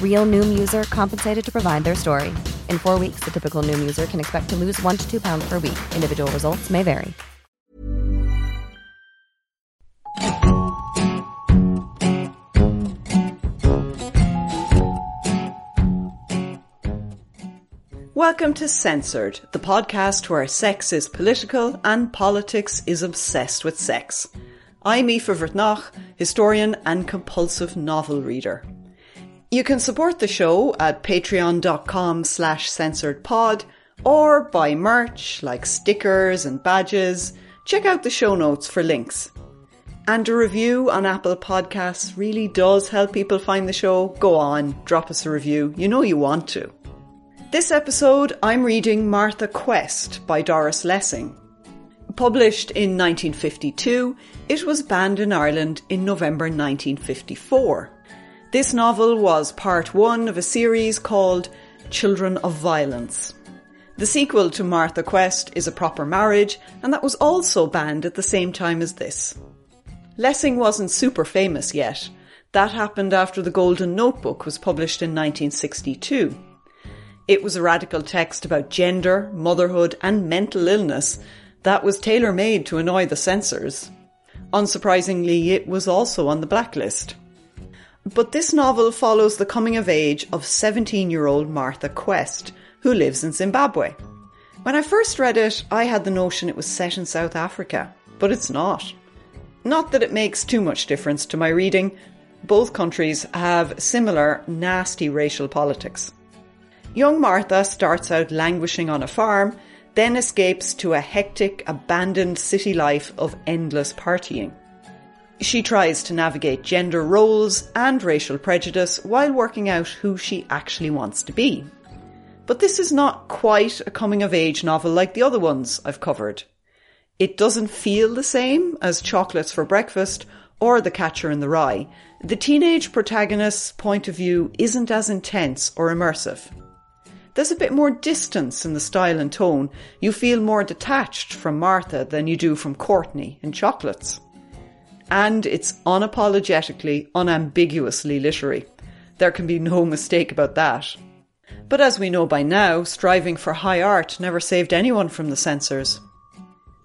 Real Noom user compensated to provide their story. In 4 weeks, the typical Noom user can expect to lose 1 to 2 pounds per week. Individual results may vary. Welcome to Censored, the podcast where sex is political and politics is obsessed with sex. I'm Eva Vertnach, historian and compulsive novel reader. You can support the show at patreon.com/censoredpod or buy merch like stickers and badges. Check out the show notes for links. And a review on Apple Podcasts really does help people find the show. Go on, drop us a review. You know you want to. This episode, I'm reading Martha Quest by Doris Lessing. Published in 1952, it was banned in Ireland in November 1954. This novel was part one of a series called Children of Violence. The sequel to Martha Quest is A Proper Marriage, and that was also banned at the same time as this. Lessing wasn't super famous yet. That happened after The Golden Notebook was published in 1962. It was a radical text about gender, motherhood, and mental illness that was tailor-made to annoy the censors. Unsurprisingly, it was also on the blacklist. But this novel follows the coming of age of 17-year-old Martha Quest, who lives in Zimbabwe. When I first read it, I had the notion it was set in South Africa, but it's not. Not that it makes too much difference to my reading. Both countries have similar nasty racial politics. Young Martha starts out languishing on a farm, then escapes to a hectic, abandoned city life of endless partying. She tries to navigate gender roles and racial prejudice while working out who she actually wants to be. But this is not quite a coming-of-age novel like the other ones I've covered. It doesn't feel the same as Chocolates for Breakfast or The Catcher in the Rye. The teenage protagonist's point of view isn't as intense or immersive. There's a bit more distance in the style and tone. You feel more detached from Martha than you do from Courtney in Chocolates. And it's unapologetically, unambiguously literary. There can be no mistake about that. But as we know by now, striving for high art never saved anyone from the censors.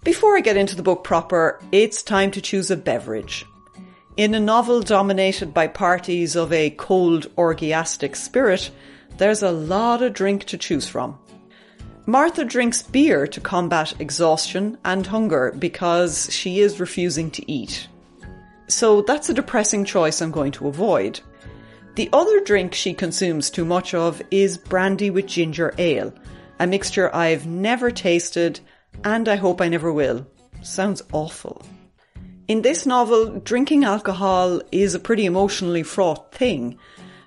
Before I get into the book proper, it's time to choose a beverage. In a novel dominated by parties of a cold, orgiastic spirit, there's a lot of drink to choose from. Martha drinks beer to combat exhaustion and hunger because she is refusing to eat. So that's a depressing choice I'm going to avoid. The other drink she consumes too much of is brandy with ginger ale, a mixture I've never tasted and I hope I never will. Sounds awful. In this novel, drinking alcohol is a pretty emotionally fraught thing.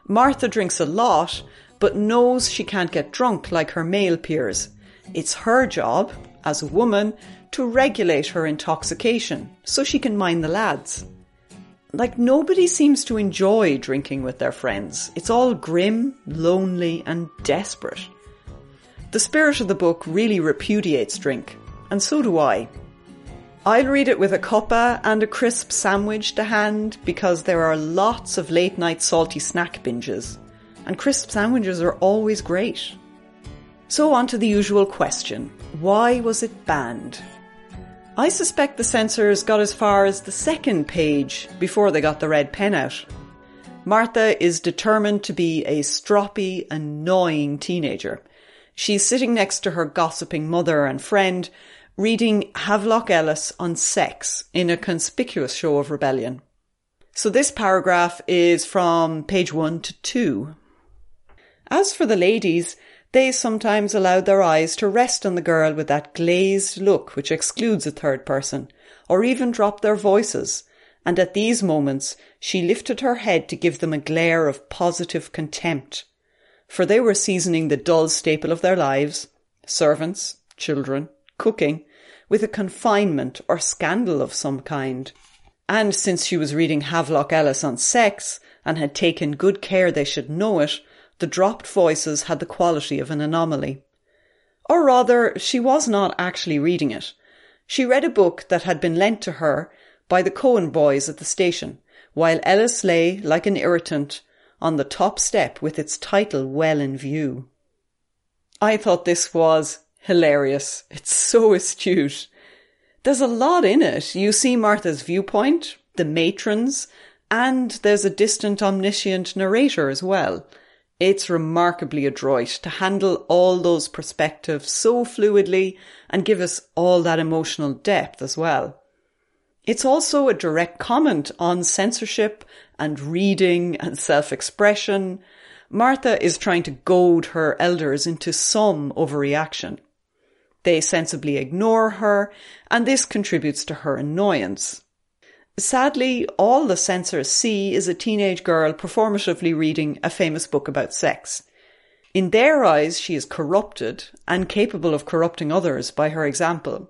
Martha drinks a lot, but knows she can't get drunk like her male peers. It's her job, as a woman, to regulate her intoxication so she can mind the lads. Like, nobody seems to enjoy drinking with their friends. It's all grim, lonely, and desperate. The spirit of the book really repudiates drink, and so do I. I'll read it with a cuppa and a crisp sandwich to hand because there are lots of late-night salty snack binges, and crisp sandwiches are always great. So on to the usual question. Why was it banned? I suspect the censors got as far as the second page before they got the red pen out. Martha is determined to be a stroppy, annoying teenager. She's sitting next to her gossiping mother and friend, reading Havelock Ellis on sex in a conspicuous show of rebellion. So this paragraph is from page 1 to 2. As for the ladies, they sometimes allowed their eyes to rest on the girl with that glazed look which excludes a third person, or even dropped their voices, and at these moments she lifted her head to give them a glare of positive contempt, for they were seasoning the dull staple of their lives, servants, children, cooking, with a confinement or scandal of some kind. And since she was reading Havelock Ellis on sex, and had taken good care they should know it, the dropped voices had the quality of an anomaly. Or rather, she was not actually reading it. She read a book that had been lent to her by the Cohen boys at the station, while Ellis lay, like an irritant, on the top step with its title well in view. I thought this was hilarious. It's so astute. There's a lot in it. You see Martha's viewpoint, the matrons, and there's a distant omniscient narrator as well. It's remarkably adroit to handle all those perspectives so fluidly and give us all that emotional depth as well. It's also a direct comment on censorship and reading and self-expression. Martha is trying to goad her elders into some overreaction. They sensibly ignore her, and this contributes to her annoyance. Sadly, all the censors see is a teenage girl performatively reading a famous book about sex. In their eyes, she is corrupted and capable of corrupting others by her example.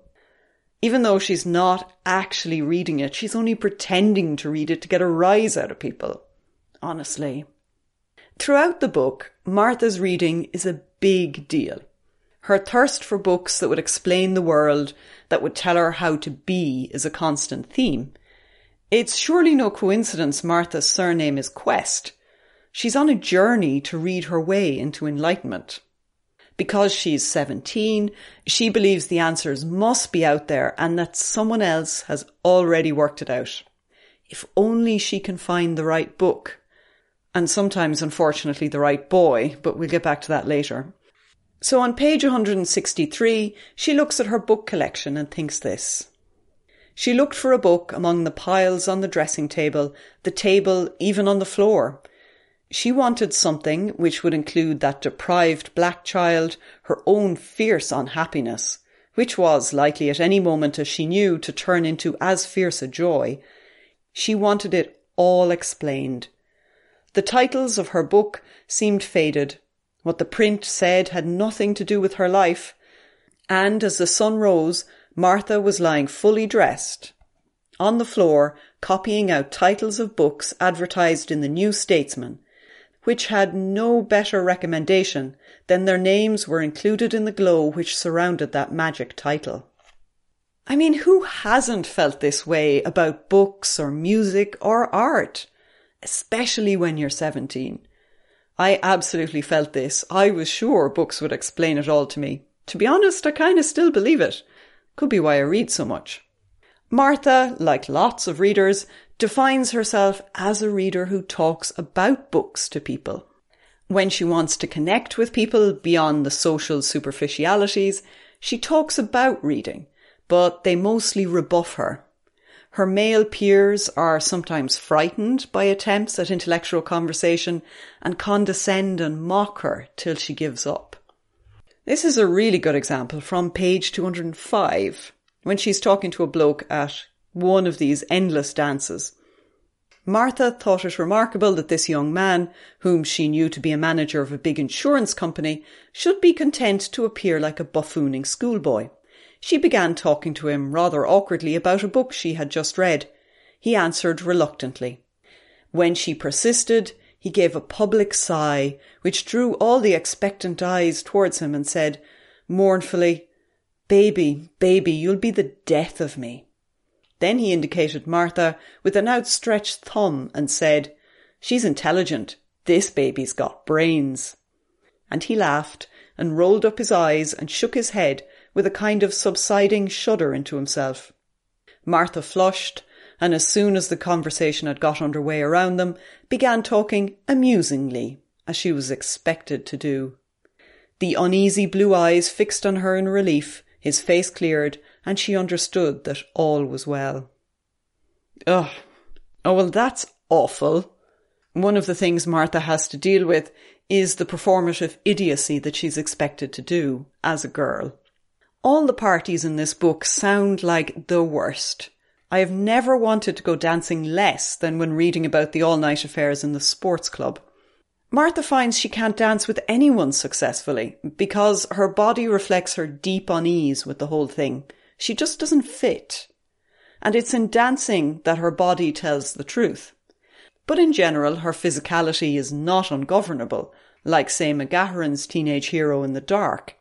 Even though she's not actually reading it, she's only pretending to read it to get a rise out of people. Honestly. Throughout the book, Martha's reading is a big deal. Her thirst for books that would explain the world, that would tell her how to be, is a constant theme. It's surely no coincidence Martha's surname is Quest. She's on a journey to read her way into enlightenment. Because she's 17, she believes the answers must be out there and that someone else has already worked it out. If only she can find the right book. And sometimes, unfortunately, the right boy, but we'll get back to that later. So on page 163, she looks at her book collection and thinks this. She looked for a book among the piles on the dressing table, even on the floor. She wanted something which would include that deprived black child, her own fierce unhappiness, which was likely at any moment, as she knew, to turn into as fierce a joy. She wanted it all explained. The titles of her book seemed faded. What the print said had nothing to do with her life. And as the sun rose, Martha was lying fully dressed on the floor, copying out titles of books advertised in the New Statesman, which had no better recommendation than their names were included in the glow which surrounded that magic title. I mean, who hasn't felt this way about books or music or art? Especially when you're 17. I absolutely felt this. I was sure books would explain it all to me. To be honest, I kind of still believe it. Could be why I read so much. Martha, like lots of readers, defines herself as a reader who talks about books to people. When she wants to connect with people beyond the social superficialities, she talks about reading, but they mostly rebuff her. Her male peers are sometimes frightened by attempts at intellectual conversation and condescend and mock her till she gives up. This is a really good example from page 205, when she's talking to a bloke at one of these endless dances. Martha thought it remarkable that this young man, whom she knew to be a manager of a big insurance company, should be content to appear like a buffooning schoolboy. She began talking to him rather awkwardly about a book she had just read. He answered reluctantly. When she persisted, he gave a public sigh, which drew all the expectant eyes towards him, and said mournfully, Baby, you'll be the death of me. Then he indicated Martha with an outstretched thumb and said, She's intelligent. This baby's got brains. And he laughed and rolled up his eyes and shook his head with a kind of subsiding shudder into himself. Martha flushed, and as soon as the conversation had got underway around them, began talking amusingly, as she was expected to do. The uneasy blue eyes fixed on her in relief, his face cleared, and she understood that all was well. Ugh! Oh, well, that's awful. One of the things Martha has to deal with is the performative idiocy that she's expected to do as a girl. All the parties in this book sound like the worst. I have never wanted to go dancing less than when reading about the all-night affairs in the sports club. Martha finds she can't dance with anyone successfully because her body reflects her deep unease with the whole thing. She just doesn't fit. And it's in dancing that her body tells the truth. But in general, her physicality is not ungovernable, like, say, McGahran's teenage hero in The Dark.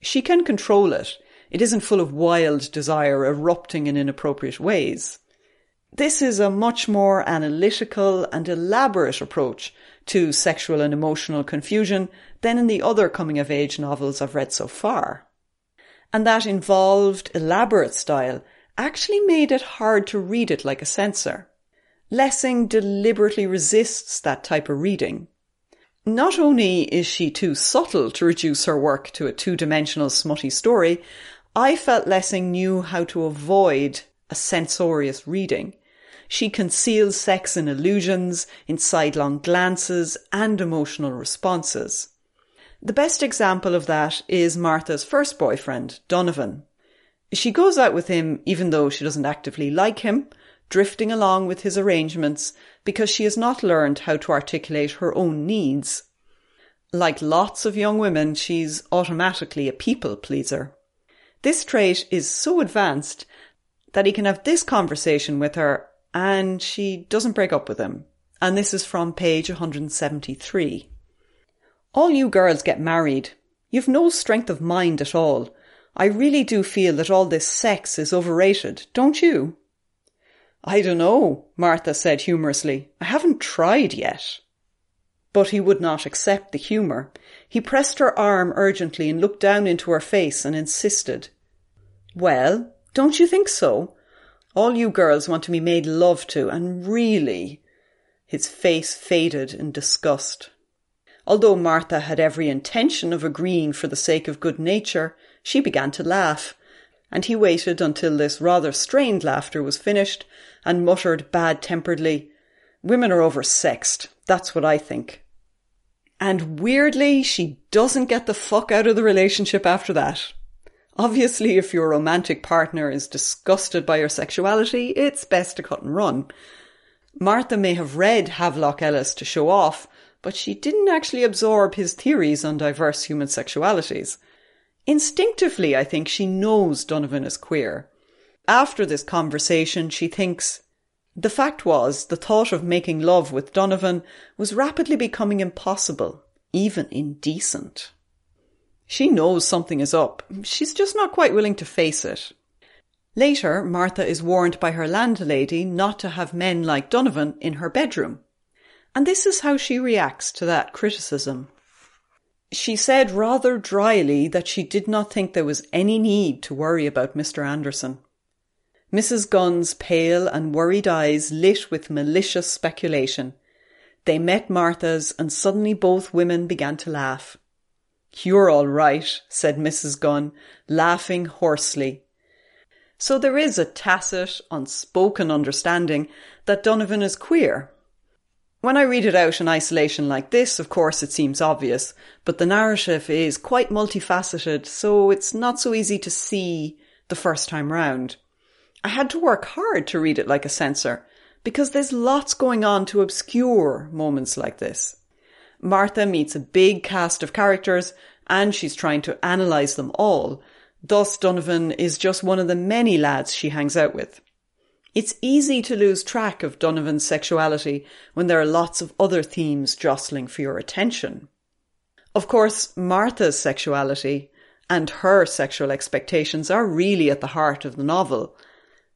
She can control it. It isn't full of wild desire erupting in inappropriate ways. This is a much more analytical and elaborate approach to sexual and emotional confusion than in the other coming-of-age novels I've read so far. And that involved, elaborate style actually made it hard to read it like a censor. Lessing deliberately resists that type of reading. Not only is she too subtle to reduce her work to a two-dimensional smutty story, I felt Lessing knew how to avoid a censorious reading. She conceals sex in allusions, in sidelong glances, and emotional responses. The best example of that is Martha's first boyfriend, Donovan. She goes out with him even though she doesn't actively like him, drifting along with his arrangements because she has not learned how to articulate her own needs. Like lots of young women, she's automatically a people pleaser. This trait is so advanced that he can have this conversation with her and she doesn't break up with him. And this is from page 173. All you girls get married. You've no strength of mind at all. I really do feel that all this sex is overrated, don't you? I don't know, Martha said humorously. I haven't tried yet. But he would not accept the humour. He pressed her arm urgently and looked down into her face and insisted. Well, don't you think so? All you girls want to be made love to, and really... His face faded in disgust. Although Martha had every intention of agreeing for the sake of good nature, she began to laugh, and he waited until this rather strained laughter was finished and muttered bad-temperedly, "Women are oversexed, that's what I think." And weirdly, she doesn't get the fuck out of the relationship after that. Obviously, if your romantic partner is disgusted by your sexuality, it's best to cut and run. Martha may have read Havelock Ellis to show off, but she didn't actually absorb his theories on diverse human sexualities. Instinctively, I think she knows Donovan is queer. After this conversation, she thinks, the fact was, the thought of making love with Donovan was rapidly becoming impossible, even indecent. She knows something is up. She's just not quite willing to face it. Later, Martha is warned by her landlady not to have men like Donovan in her bedroom. And this is how she reacts to that criticism. She said rather dryly that she did not think there was any need to worry about Mr. Anderson. Mrs. Gunn's pale and worried eyes lit with malicious speculation. They met Martha's, and suddenly both women began to laugh. "You're all right," said Mrs. Gunn, laughing hoarsely. So there is a tacit, unspoken understanding that Donovan is queer. When I read it out in isolation like this, of course it seems obvious, but the narrative is quite multifaceted, so it's not so easy to see the first time round. I had to work hard to read it like a censor, because there's lots going on to obscure moments like this. Martha meets a big cast of characters, and she's trying to analyse them all. Thus, Donovan is just one of the many lads she hangs out with. It's easy to lose track of Donovan's sexuality when there are lots of other themes jostling for your attention. Of course, Martha's sexuality and her sexual expectations are really at the heart of the novel.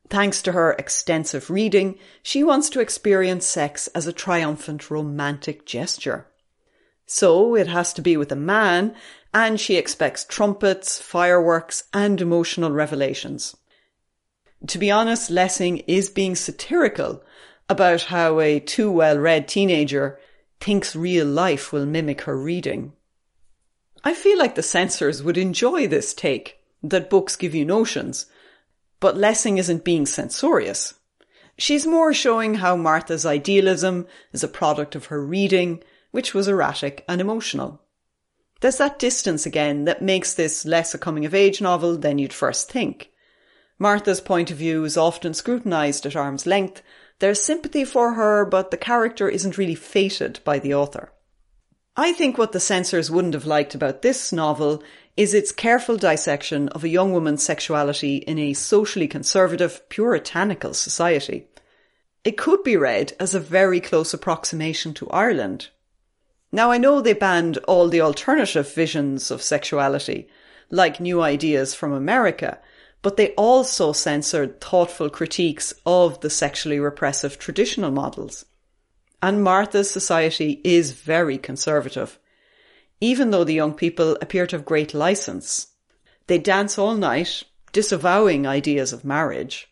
Thanks to her extensive reading, she wants to experience sex as a triumphant romantic gesture. So it has to be with a man, and she expects trumpets, fireworks, and emotional revelations. To be honest, Lessing is being satirical about how a too well-read teenager thinks real life will mimic her reading. I feel like the censors would enjoy this take, that books give you notions, but Lessing isn't being censorious. She's more showing how Martha's idealism is a product of her reading, which was erratic and emotional. There's that distance again that makes this less a coming-of-age novel than you'd first think. Martha's point of view is often scrutinised at arm's length. There's sympathy for her, but the character isn't really fated by the author. I think what the censors wouldn't have liked about this novel is its careful dissection of a young woman's sexuality in a socially conservative, puritanical society. It could be read as a very close approximation to Ireland. Now, I know they banned all the alternative visions of sexuality, like new ideas from America, but they also censored thoughtful critiques of the sexually repressive traditional models. And Martha's society is very conservative, even though the young people appear to have great license. They dance all night, disavowing ideas of marriage.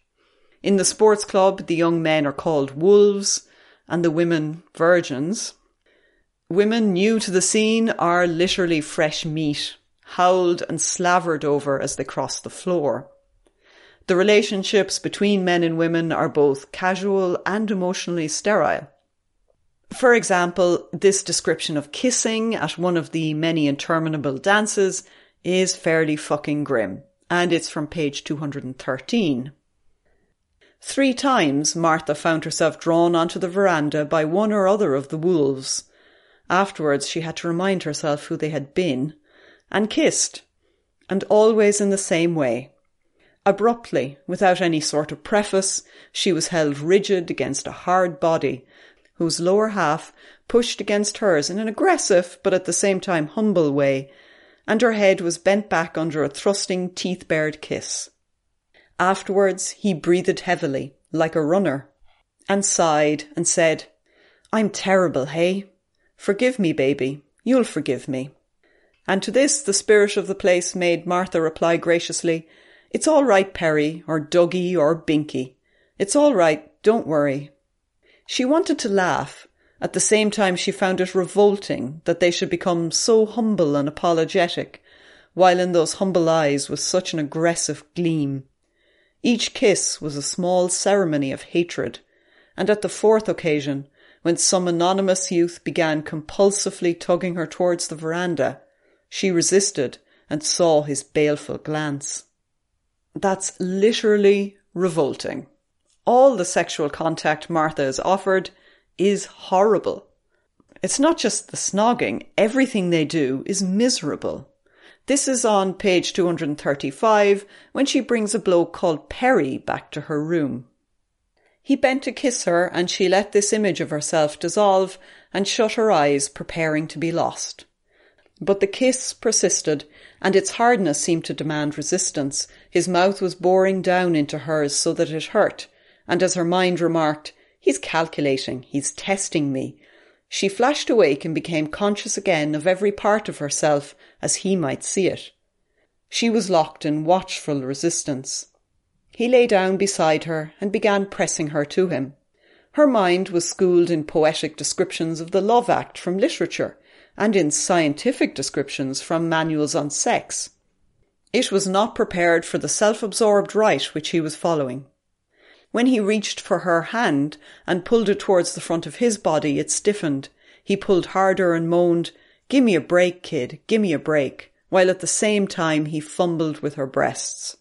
In the sports club, the young men are called wolves and the women virgins. Women new to the scene are literally fresh meat, howled and slavered over as they cross the floor. The relationships between men and women are both casual and emotionally sterile. For example, this description of kissing at one of the many interminable dances is fairly fucking grim, and it's from page 213. 3 times Martha found herself drawn onto the veranda by one or other of the wolves. Afterwards, she had to remind herself who they had been, and kissed, and always in the same way. Abruptly, without any sort of preface, she was held rigid against a hard body, whose lower half pushed against hers in an aggressive but at the same time humble way, and her head was bent back under a thrusting, teeth-bared kiss. Afterwards, he breathed heavily, like a runner, and sighed and said, "I'm terrible, hey? Forgive me, baby. You'll forgive me." And to this, the spirit of the place made Martha reply graciously, "It's all right, Perry, or Dougie, or Binky. It's all right, don't worry." She wanted to laugh. At the same time, she found it revolting that they should become so humble and apologetic, while in those humble eyes was such an aggressive gleam. Each kiss was a small ceremony of hatred, and at the 4th occasion, when some anonymous youth began compulsively tugging her towards the veranda, she resisted and saw his baleful glance. That's literally revolting. All the sexual contact Martha is offered is horrible. It's not just the snogging. Everything they do is miserable. This is on page 235 when she brings a bloke called Perry back to her room. He bent to kiss her and she let this image of herself dissolve and shut her eyes, preparing to be lost. But the kiss persisted, and its hardness seemed to demand resistance. His mouth was boring down into hers so that it hurt, and as her mind remarked, "He's calculating, he's testing me," she flashed awake and became conscious again of every part of herself as he might see it. She was locked in watchful resistance. He lay down beside her and began pressing her to him. Her mind was schooled in poetic descriptions of the love act from literature, and in scientific descriptions from manuals on sex. It was not prepared for the self-absorbed rite which he was following. When he reached for her hand and pulled it towards the front of his body, it stiffened. He pulled harder and moaned, "Gimme a break, kid, gimme a break," while at the same time he fumbled with her breasts.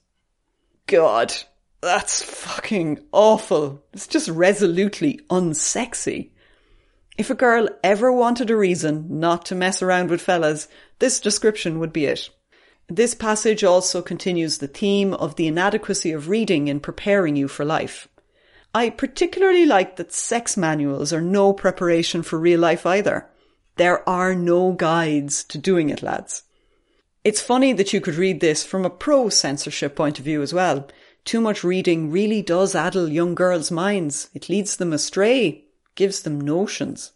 God, that's fucking awful. It's just resolutely unsexy. If a girl ever wanted a reason not to mess around with fellas, this description would be it. This passage also continues the theme of the inadequacy of reading in preparing you for life. I particularly like that sex manuals are no preparation for real life either. There are no guides to doing it, lads. It's funny that you could read this from a pro-censorship point of view as well. Too much reading really does addle young girls' minds. It leads them astray. Gives them notions.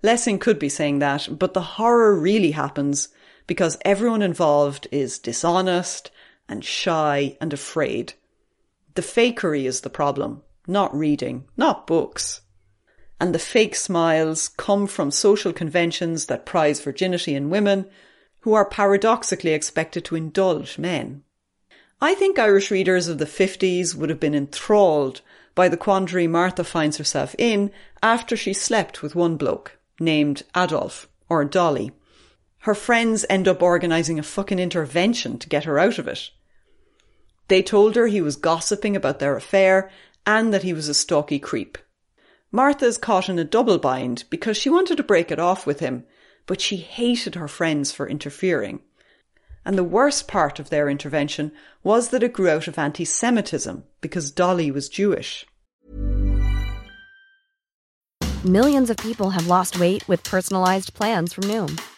Lessing could be saying that, but the horror really happens because everyone involved is dishonest and shy and afraid. The fakery is the problem, not reading, not books. And the fake smiles come from social conventions that prize virginity in women, who are paradoxically expected to indulge men. I think Irish readers of the 50s would have been enthralled by the quandary Martha finds herself in after she slept with one bloke, named Adolf, or Dolly. Her friends end up organising a fucking intervention to get her out of it. They told her he was gossiping about their affair and that he was a stalky creep. Martha's caught in a double bind because she wanted to break it off with him, but she hated her friends for interfering. And the worst part of their intervention was that it grew out of anti-Semitism because Dolly was Jewish. Millions of people have lost weight with personalized plans from Noom,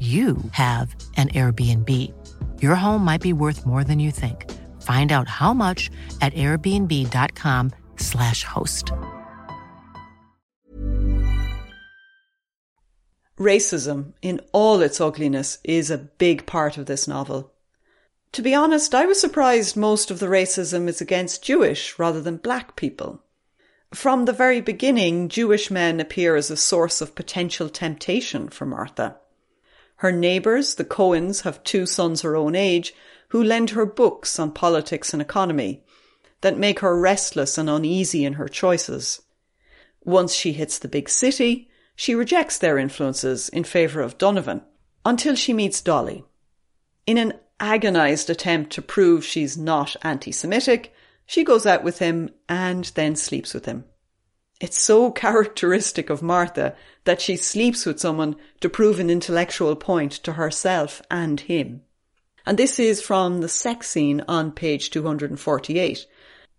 you have an Airbnb. Your home might be worth more than you think. Find out how much at airbnb.com/host. Racism, in all its ugliness, is a big part of this novel. To be honest, I was surprised most of the racism is against Jewish rather than black people. From the very beginning, Jewish men appear as a source of potential temptation for Martha. Her neighbours, the Cohens, have 2 sons her own age who lend her books on politics and economy that make her restless and uneasy in her choices. Once she hits the big city, she rejects their influences in favour of Donovan until she meets Dolly. In an agonised attempt to prove she's not anti-Semitic, she goes out with him and then sleeps with him. It's so characteristic of Martha that she sleeps with someone to prove an intellectual point to herself and him. And this is from the sex scene on page 248.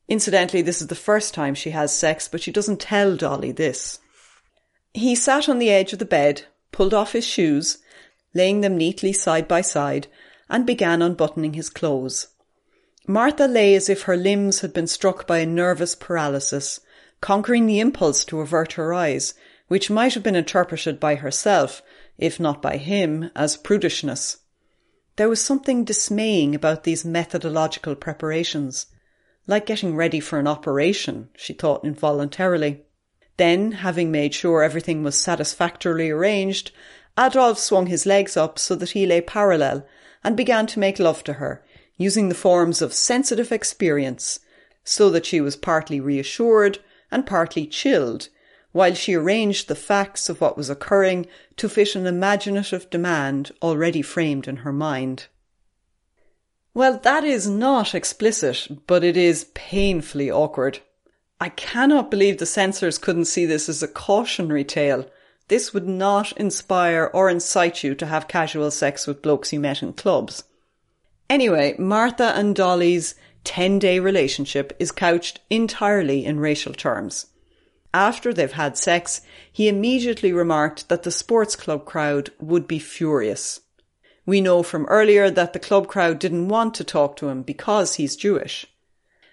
Incidentally, this is the first time she has sex, but she doesn't tell Dolly this. He sat on the edge of the bed, pulled off his shoes, laying them neatly side by side, and began unbuttoning his clothes. Martha lay as if her limbs had been struck by a nervous paralysis, conquering the impulse to avert her eyes, which might have been interpreted by herself, if not by him, as prudishness. There was something dismaying about these methodological preparations, like getting ready for an operation, she thought involuntarily. Then, having made sure everything was satisfactorily arranged, Adolf swung his legs up so that he lay parallel and began to make love to her, using the forms of sensitive experience, so that she was partly reassured and partly chilled, while she arranged the facts of what was occurring to fit an imaginative demand already framed in her mind. Well, that is not explicit, but it is painfully awkward. I cannot believe the censors couldn't see this as a cautionary tale. This would not inspire or incite you to have casual sex with blokes you met in clubs. Anyway, Martha and Dolly's 10-day relationship is couched entirely in racial terms. After they've had sex, he immediately remarked that the sports club crowd would be furious. We know from earlier that the club crowd didn't want to talk to him because he's Jewish.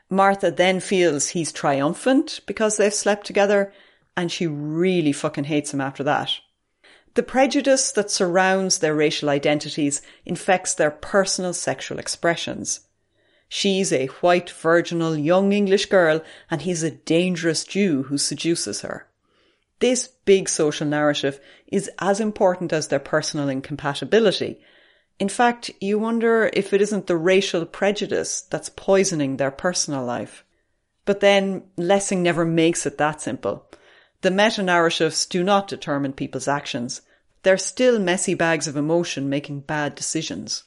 Martha then feels he's triumphant because they've slept together, and she really fucking hates him after that. The prejudice that surrounds their racial identities infects their personal sexual expressions. She's a white, virginal, young English girl, and he's a dangerous Jew who seduces her. This big social narrative is as important as their personal incompatibility. In fact, you wonder if it isn't the racial prejudice that's poisoning their personal life. But then, Lessing never makes it that simple. The meta-narratives do not determine people's actions. They're still messy bags of emotion making bad decisions.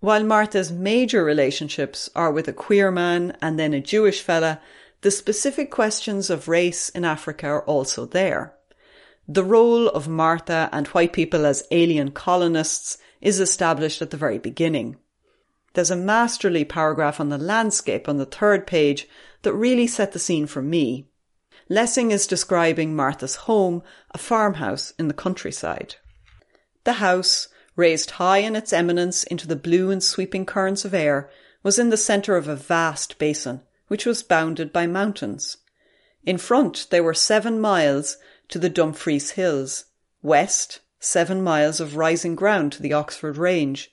While Martha's major relationships are with a queer man and then a Jewish fella, the specific questions of race in Africa are also there. The role of Martha and white people as alien colonists is established at the very beginning. There's a masterly paragraph on the landscape on the third page that really set the scene for me. Lessing is describing Martha's home, a farmhouse in the countryside. The house, raised high in its eminence into the blue and sweeping currents of air, was in the centre of a vast basin, which was bounded by mountains. In front there were 7 miles to the Dumfries Hills, west 7 miles of rising ground to the Oxford Range.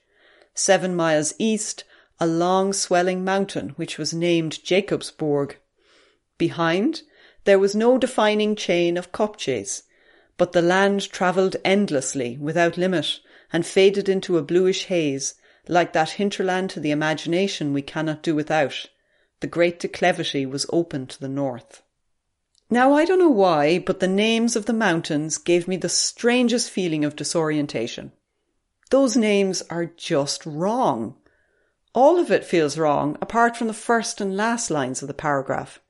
7 miles east, a long swelling mountain which was named Jacobsburg. Behind, there was no defining chain of kopjes, but the land travelled endlessly, without limit, and faded into a bluish haze, like that hinterland to the imagination we cannot do without. The great declivity was open to the north. Now, I don't know why, but the names of the mountains gave me the strangest feeling of disorientation. Those names are just wrong. All of it feels wrong, apart from the first and last lines of the paragraph.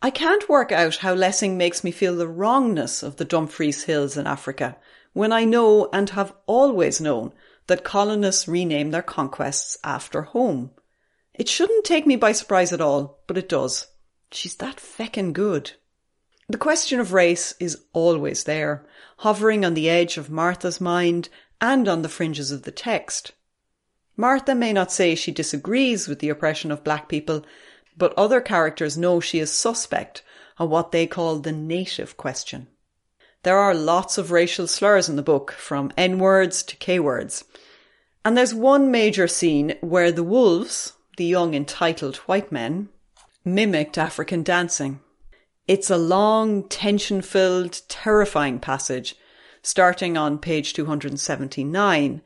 I can't work out how Lessing makes me feel the wrongness of the Dumfries Hills in Africa, when I know and have always known that colonists rename their conquests after home. It shouldn't take me by surprise at all, but it does. She's that feckin' good. The question of race is always there, hovering on the edge of Martha's mind and on the fringes of the text. Martha may not say she disagrees with the oppression of black people, but other characters know she is suspect on what they call the native question. There are lots of racial slurs in the book, from N-words to K-words. And there's one major scene where the wolves, the young entitled white men, mimicked African dancing. It's a long, tension-filled, terrifying passage, starting on page 279.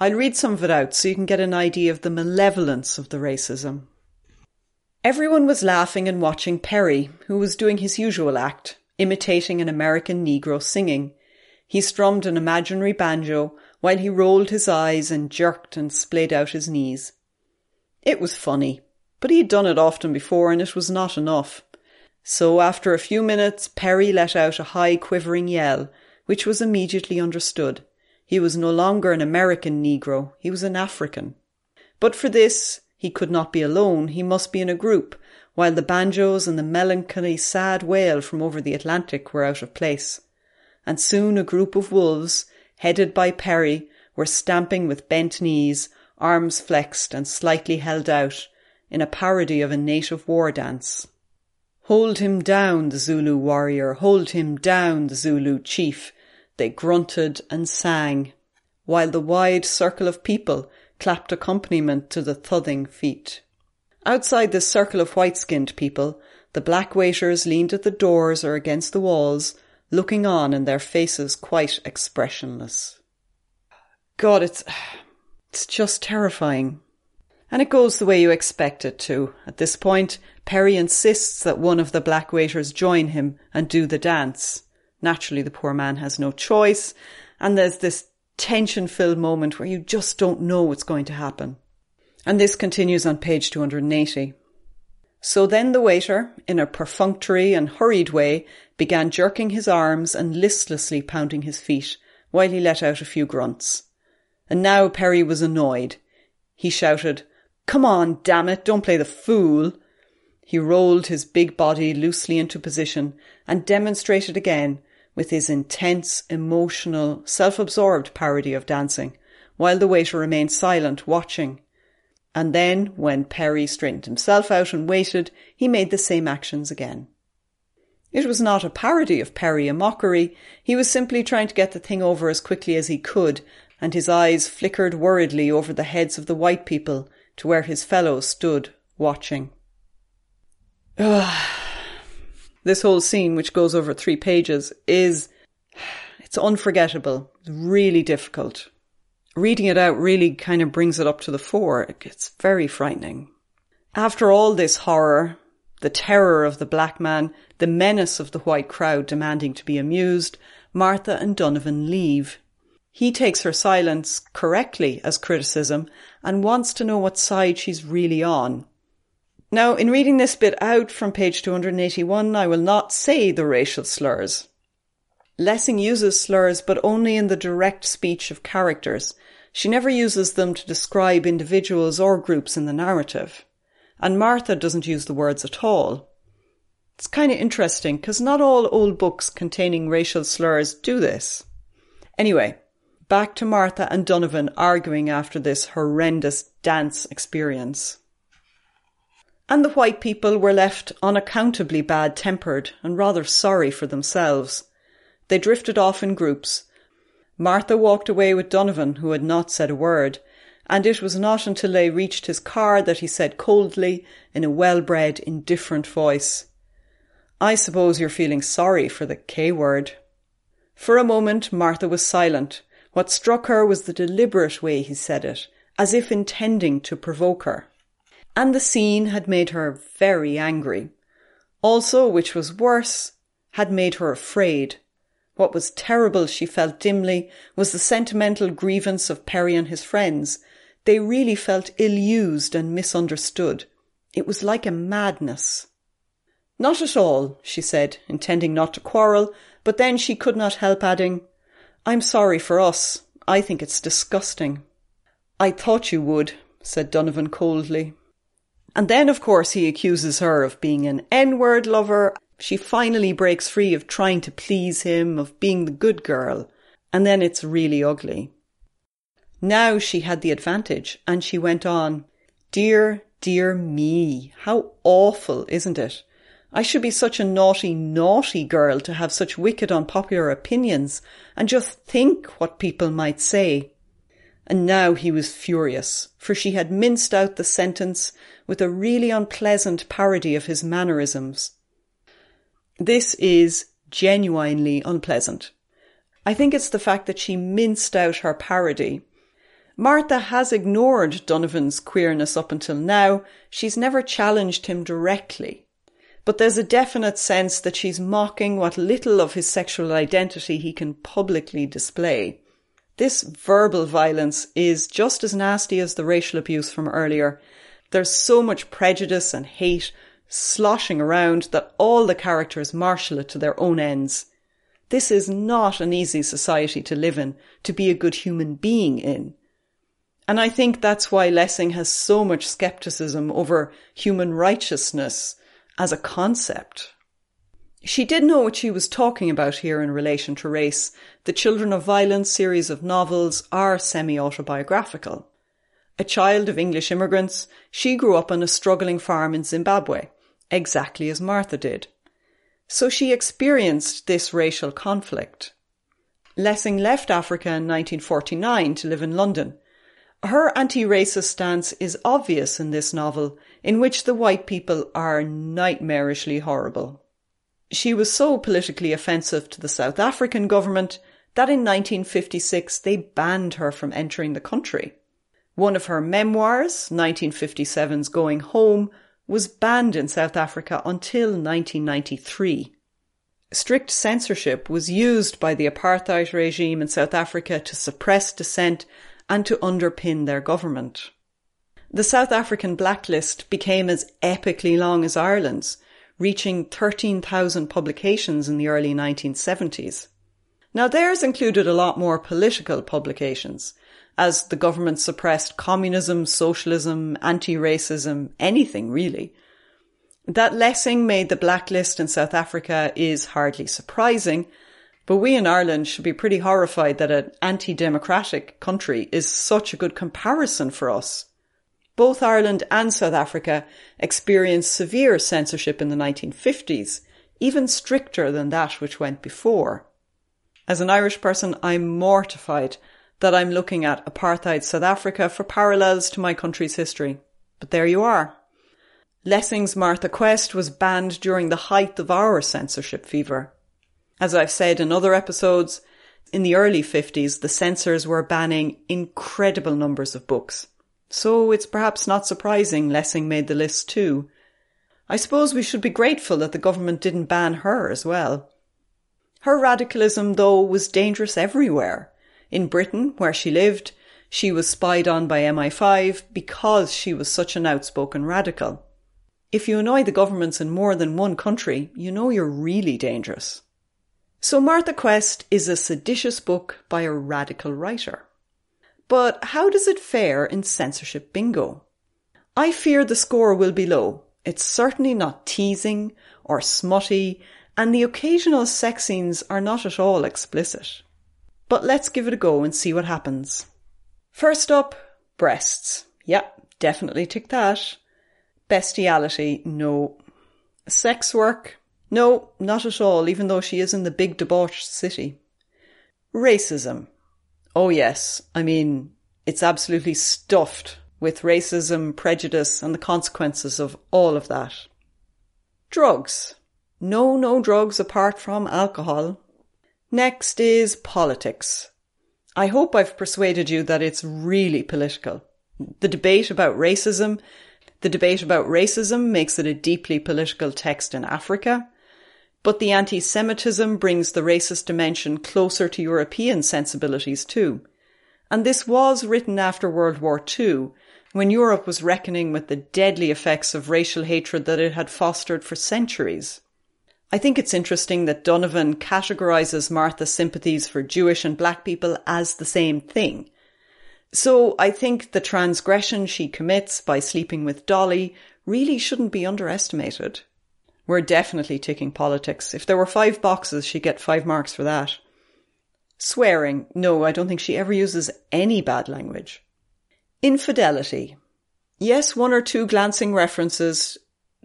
I'll read some of it out so you can get an idea of the malevolence of the racism. Everyone was laughing and watching Perry, who was doing his usual act, imitating an American Negro singing. He strummed an imaginary banjo while he rolled his eyes and jerked and splayed out his knees. It was funny, but he had done it often before and it was not enough. So after a few minutes, Perry let out a high quivering yell, which was immediately understood. He was no longer an American Negro, he was an African. But for this, he could not be alone, he must be in a group, while the banjos and the melancholy sad wail from over the Atlantic were out of place. And soon a group of wolves, headed by Perry, were stamping with bent knees, arms flexed and slightly held out, in a parody of a native war dance. "Hold him down, the Zulu warrior, hold him down, the Zulu chief," they grunted and sang, while the wide circle of people clapped accompaniment to the thudding feet. Outside this circle of white-skinned people, the black waiters leaned at the doors or against the walls, looking on and their faces quite expressionless. God, it's just terrifying. And it goes the way you expect it to. At this point, Perry insists that one of the black waiters join him and do the dance. Naturally, the poor man has no choice, and there's this tension-filled moment where you just don't know what's going to happen. And this continues on page 280. So then the waiter, in a perfunctory and hurried way, began jerking his arms and listlessly pounding his feet, while he let out a few grunts. And now Perry was annoyed. He shouted, "Come on, damn it, don't play the fool." He rolled his big body loosely into position and demonstrated again with his intense, emotional, self-absorbed parody of dancing, while the waiter remained silent, watching. And then, when Perry straightened himself out and waited, he made the same actions again. It was not a parody of Perry, a mockery. He was simply trying to get the thing over as quickly as he could, and his eyes flickered worriedly over the heads of the white people to where his fellows stood, watching. Ugh. This whole scene, which goes over 3 pages, it's unforgettable, really difficult. Reading it out really kind of brings it up to the fore. It's very frightening. After all this horror, the terror of the black man, the menace of the white crowd demanding to be amused, Martha and Donovan leave. He takes her silence correctly as criticism and wants to know what side she's really on. Now, in reading this bit out from page 281, I will not say the racial slurs. Lessing uses slurs, but only in the direct speech of characters. She never uses them to describe individuals or groups in the narrative. And Martha doesn't use the words at all. It's kind of interesting, because not all old books containing racial slurs do this. Anyway, back to Martha and Donovan arguing after this horrendous dance experience. And the white people were left unaccountably bad-tempered and rather sorry for themselves. They drifted off in groups. Martha walked away with Donovan, who had not said a word, and it was not until they reached his car that he said coldly, in a well-bred, indifferent voice, "I suppose you're feeling sorry for the K-word." For a moment, Martha was silent. What struck her was the deliberate way he said it, as if intending to provoke her. And the scene had made her very angry. Also, which was worse, had made her afraid. What was terrible, she felt dimly, was the sentimental grievance of Perry and his friends. They really felt ill-used and misunderstood. It was like a madness. "Not at all," she said, intending not to quarrel, but then she could not help adding, "I'm sorry for us. I think it's disgusting." "I thought you would," said Donovan coldly. And then, of course, he accuses her of being an N-word lover. She finally breaks free of trying to please him, of being the good girl, and then it's really ugly. Now she had the advantage, and she went on. "Dear, dear me, how awful, isn't it? I should be such a naughty, naughty girl to have such wicked, unpopular opinions, and just think what people might say." And now he was furious, for she had minced out the sentence with a really unpleasant parody of his mannerisms. This is genuinely unpleasant. I think it's the fact that she minced out her parody. Martha has ignored Donovan's queerness up until now. She's never challenged him directly. But there's a definite sense that she's mocking what little of his sexual identity he can publicly display. This verbal violence is just as nasty as the racial abuse from earlier. There's so much prejudice and hate sloshing around that all the characters marshal it to their own ends. This is not an easy society to live in, to be a good human being in. And I think that's why Lessing has so much scepticism over human righteousness as a concept. She did know what she was talking about here in relation to race. The Children of Violence series of novels are semi-autobiographical. A child of English immigrants, she grew up on a struggling farm in Zimbabwe, exactly as Martha did. So she experienced this racial conflict. Lessing left Africa in 1949 to live in London. Her anti-racist stance is obvious in this novel, in which the white people are nightmarishly horrible. She was so politically offensive to the South African government that in 1956 they banned her from entering the country. One of her memoirs, 1957's Going Home, was banned in South Africa until 1993. Strict censorship was used by the apartheid regime in South Africa to suppress dissent and to underpin their government. The South African blacklist became as epically long as Ireland's, reaching 13,000 publications in the early 1970s. Now, theirs included a lot more political publications, as the government suppressed communism, socialism, anti-racism, anything really. That Lessing made the blacklist in South Africa is hardly surprising, But we in Ireland should be pretty horrified that an anti-democratic country is such a good comparison for us. Both Ireland and South Africa experienced severe censorship in the 1950s, even stricter than that which went before. As an Irish person, I'm mortified that I'm looking at apartheid South Africa for parallels to my country's history. But there you are. Lessing's Martha Quest was banned during the height of our censorship fever. As I've said in other episodes, in the early 50s, the censors were banning incredible numbers of books. So it's perhaps not surprising Lessing made the list too. I suppose we should be grateful that the government didn't ban her as well. Her radicalism, though, was dangerous everywhere. In Britain, where she lived, she was spied on by MI5 because she was such an outspoken radical. If you annoy the governments in more than one country, you know you're really dangerous. So Martha Quest is a seditious book by a radical writer. But how does it fare in censorship bingo? I fear the score will be low. It's certainly not teasing or smutty, and the occasional sex scenes are not at all explicit. But let's give it a go and see what happens. First up, breasts. Yep, definitely tick that. Bestiality, no. Sex work, no, not at all, even though she is in the big debauched city. Racism. Oh yes, I mean, it's absolutely stuffed with racism, prejudice and the consequences of all of that. Drugs. No, no drugs apart from alcohol. Next is politics. I hope I've persuaded you that it's really political. The debate about racism makes it a deeply political text in Africa. But the anti-Semitism brings the racist dimension closer to European sensibilities too. And this was written after World War II, when Europe was reckoning with the deadly effects of racial hatred that it had fostered for centuries. I think it's interesting that Donovan categorises Martha's sympathies for Jewish and black people as the same thing. So I think the transgression she commits by sleeping with Dolly really shouldn't be underestimated. We're definitely ticking politics. If there were 5 boxes, she'd get 5 marks for that. Swearing. No, I don't think she ever uses any bad language. Infidelity. Yes, 1 or 2 glancing references.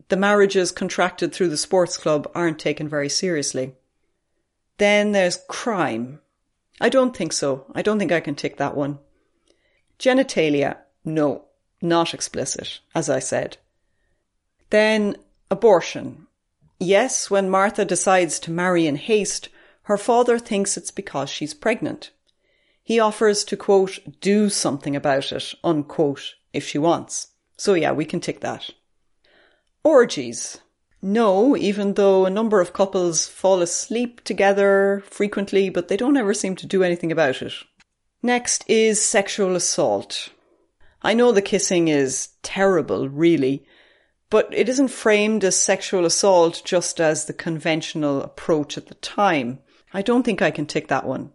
The marriages contracted through the sports club aren't taken very seriously. Then there's crime. I don't think so. I don't think I can tick that one. Genitalia. No, not explicit, as I said. Then abortion. Yes, when Martha decides to marry in haste, her father thinks it's because she's pregnant. He offers to, quote, do something about it, unquote, if she wants. So yeah, we can tick that. Orgies. No, even though a number of couples fall asleep together frequently, but they don't ever seem to do anything about it. Next is sexual assault. I know the kissing is terrible, really, but it isn't framed as sexual assault just as the conventional approach at the time. I don't think I can tick that one.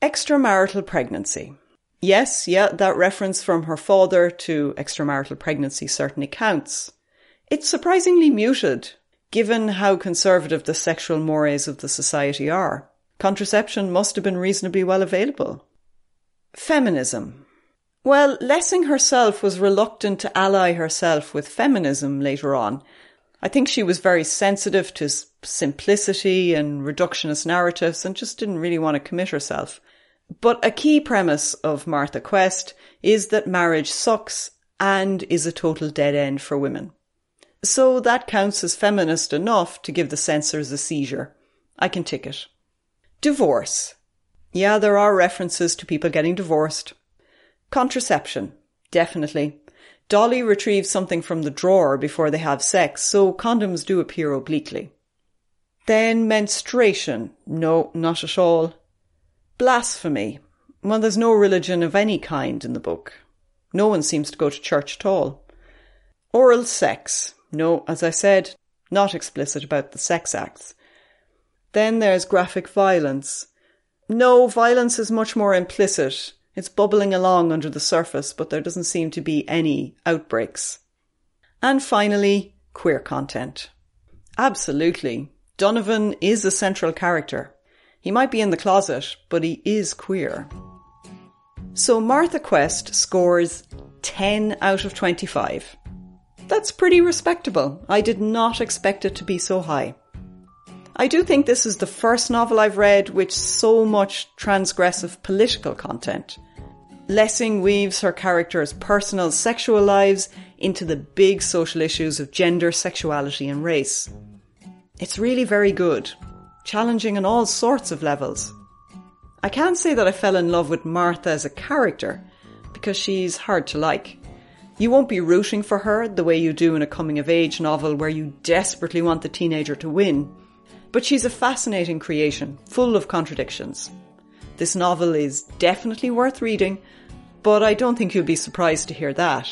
Extramarital pregnancy. Yes, yeah, that reference from her father to extramarital pregnancy certainly counts. It's surprisingly muted, given how conservative the sexual mores of the society are. Contraception must have been reasonably well available. Feminism. Well, Lessing herself was reluctant to ally herself with feminism later on. I think she was very sensitive to simplicity and reductionist narratives and just didn't really want to commit herself. But a key premise of Martha Quest is that marriage sucks and is a total dead end for women. So that counts as feminist enough to give the censors a seizure. I can tick it. Divorce. Yeah, there are references to people getting divorced. Contraception. Definitely. Dolly retrieves something from the drawer before they have sex, so condoms do appear obliquely. Then menstruation. No, not at all. Blasphemy. Well, there's no religion of any kind in the book. No one seems to go to church at all. Oral sex. No, as I said, not explicit about the sex acts. Then there's graphic violence. No, violence is much more implicit. It's bubbling along under the surface, but there doesn't seem to be any outbreaks. And finally, queer content. Absolutely. Donovan is a central character. He might be in the closet, but he is queer. So Martha Quest scores 10 out of 25. That's pretty respectable. I did not expect it to be so high. I do think this is the first novel I've read with so much transgressive political content. Lessing weaves her characters' personal sexual lives into the big social issues of gender, sexuality and race. It's really very good, challenging on all sorts of levels. I can't say that I fell in love with Martha as a character, because she's hard to like. You won't be rooting for her the way you do in a coming-of-age novel where you desperately want the teenager to win. But she's a fascinating creation, full of contradictions. This novel is definitely worth reading, but I don't think you'll be surprised to hear that.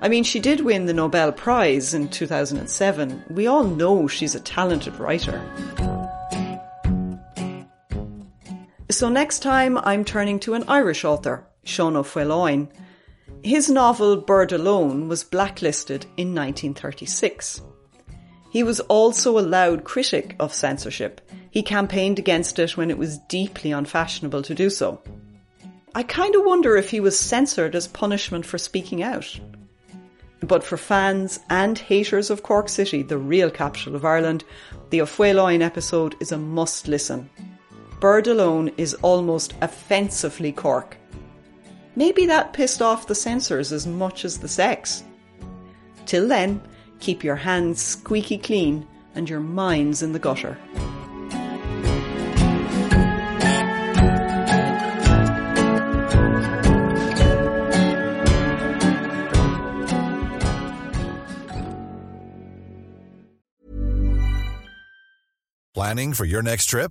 I mean, she did win the Nobel Prize in 2007. We all know she's a talented writer. So next time I'm turning to an Irish author, Sean O'Faolain. His novel Bird Alone was blacklisted in 1936. He was also a loud critic of censorship. He campaigned against it when it was deeply unfashionable to do so. I kind of wonder if he was censored as punishment for speaking out. But for fans and haters of Cork City, the real capital of Ireland, the O'Faolain episode is a must-listen. Bird Alone is almost offensively Cork. Maybe that pissed off the censors as much as the sex. Till then, keep your hands squeaky clean and your minds in the gutter. Planning for your next trip?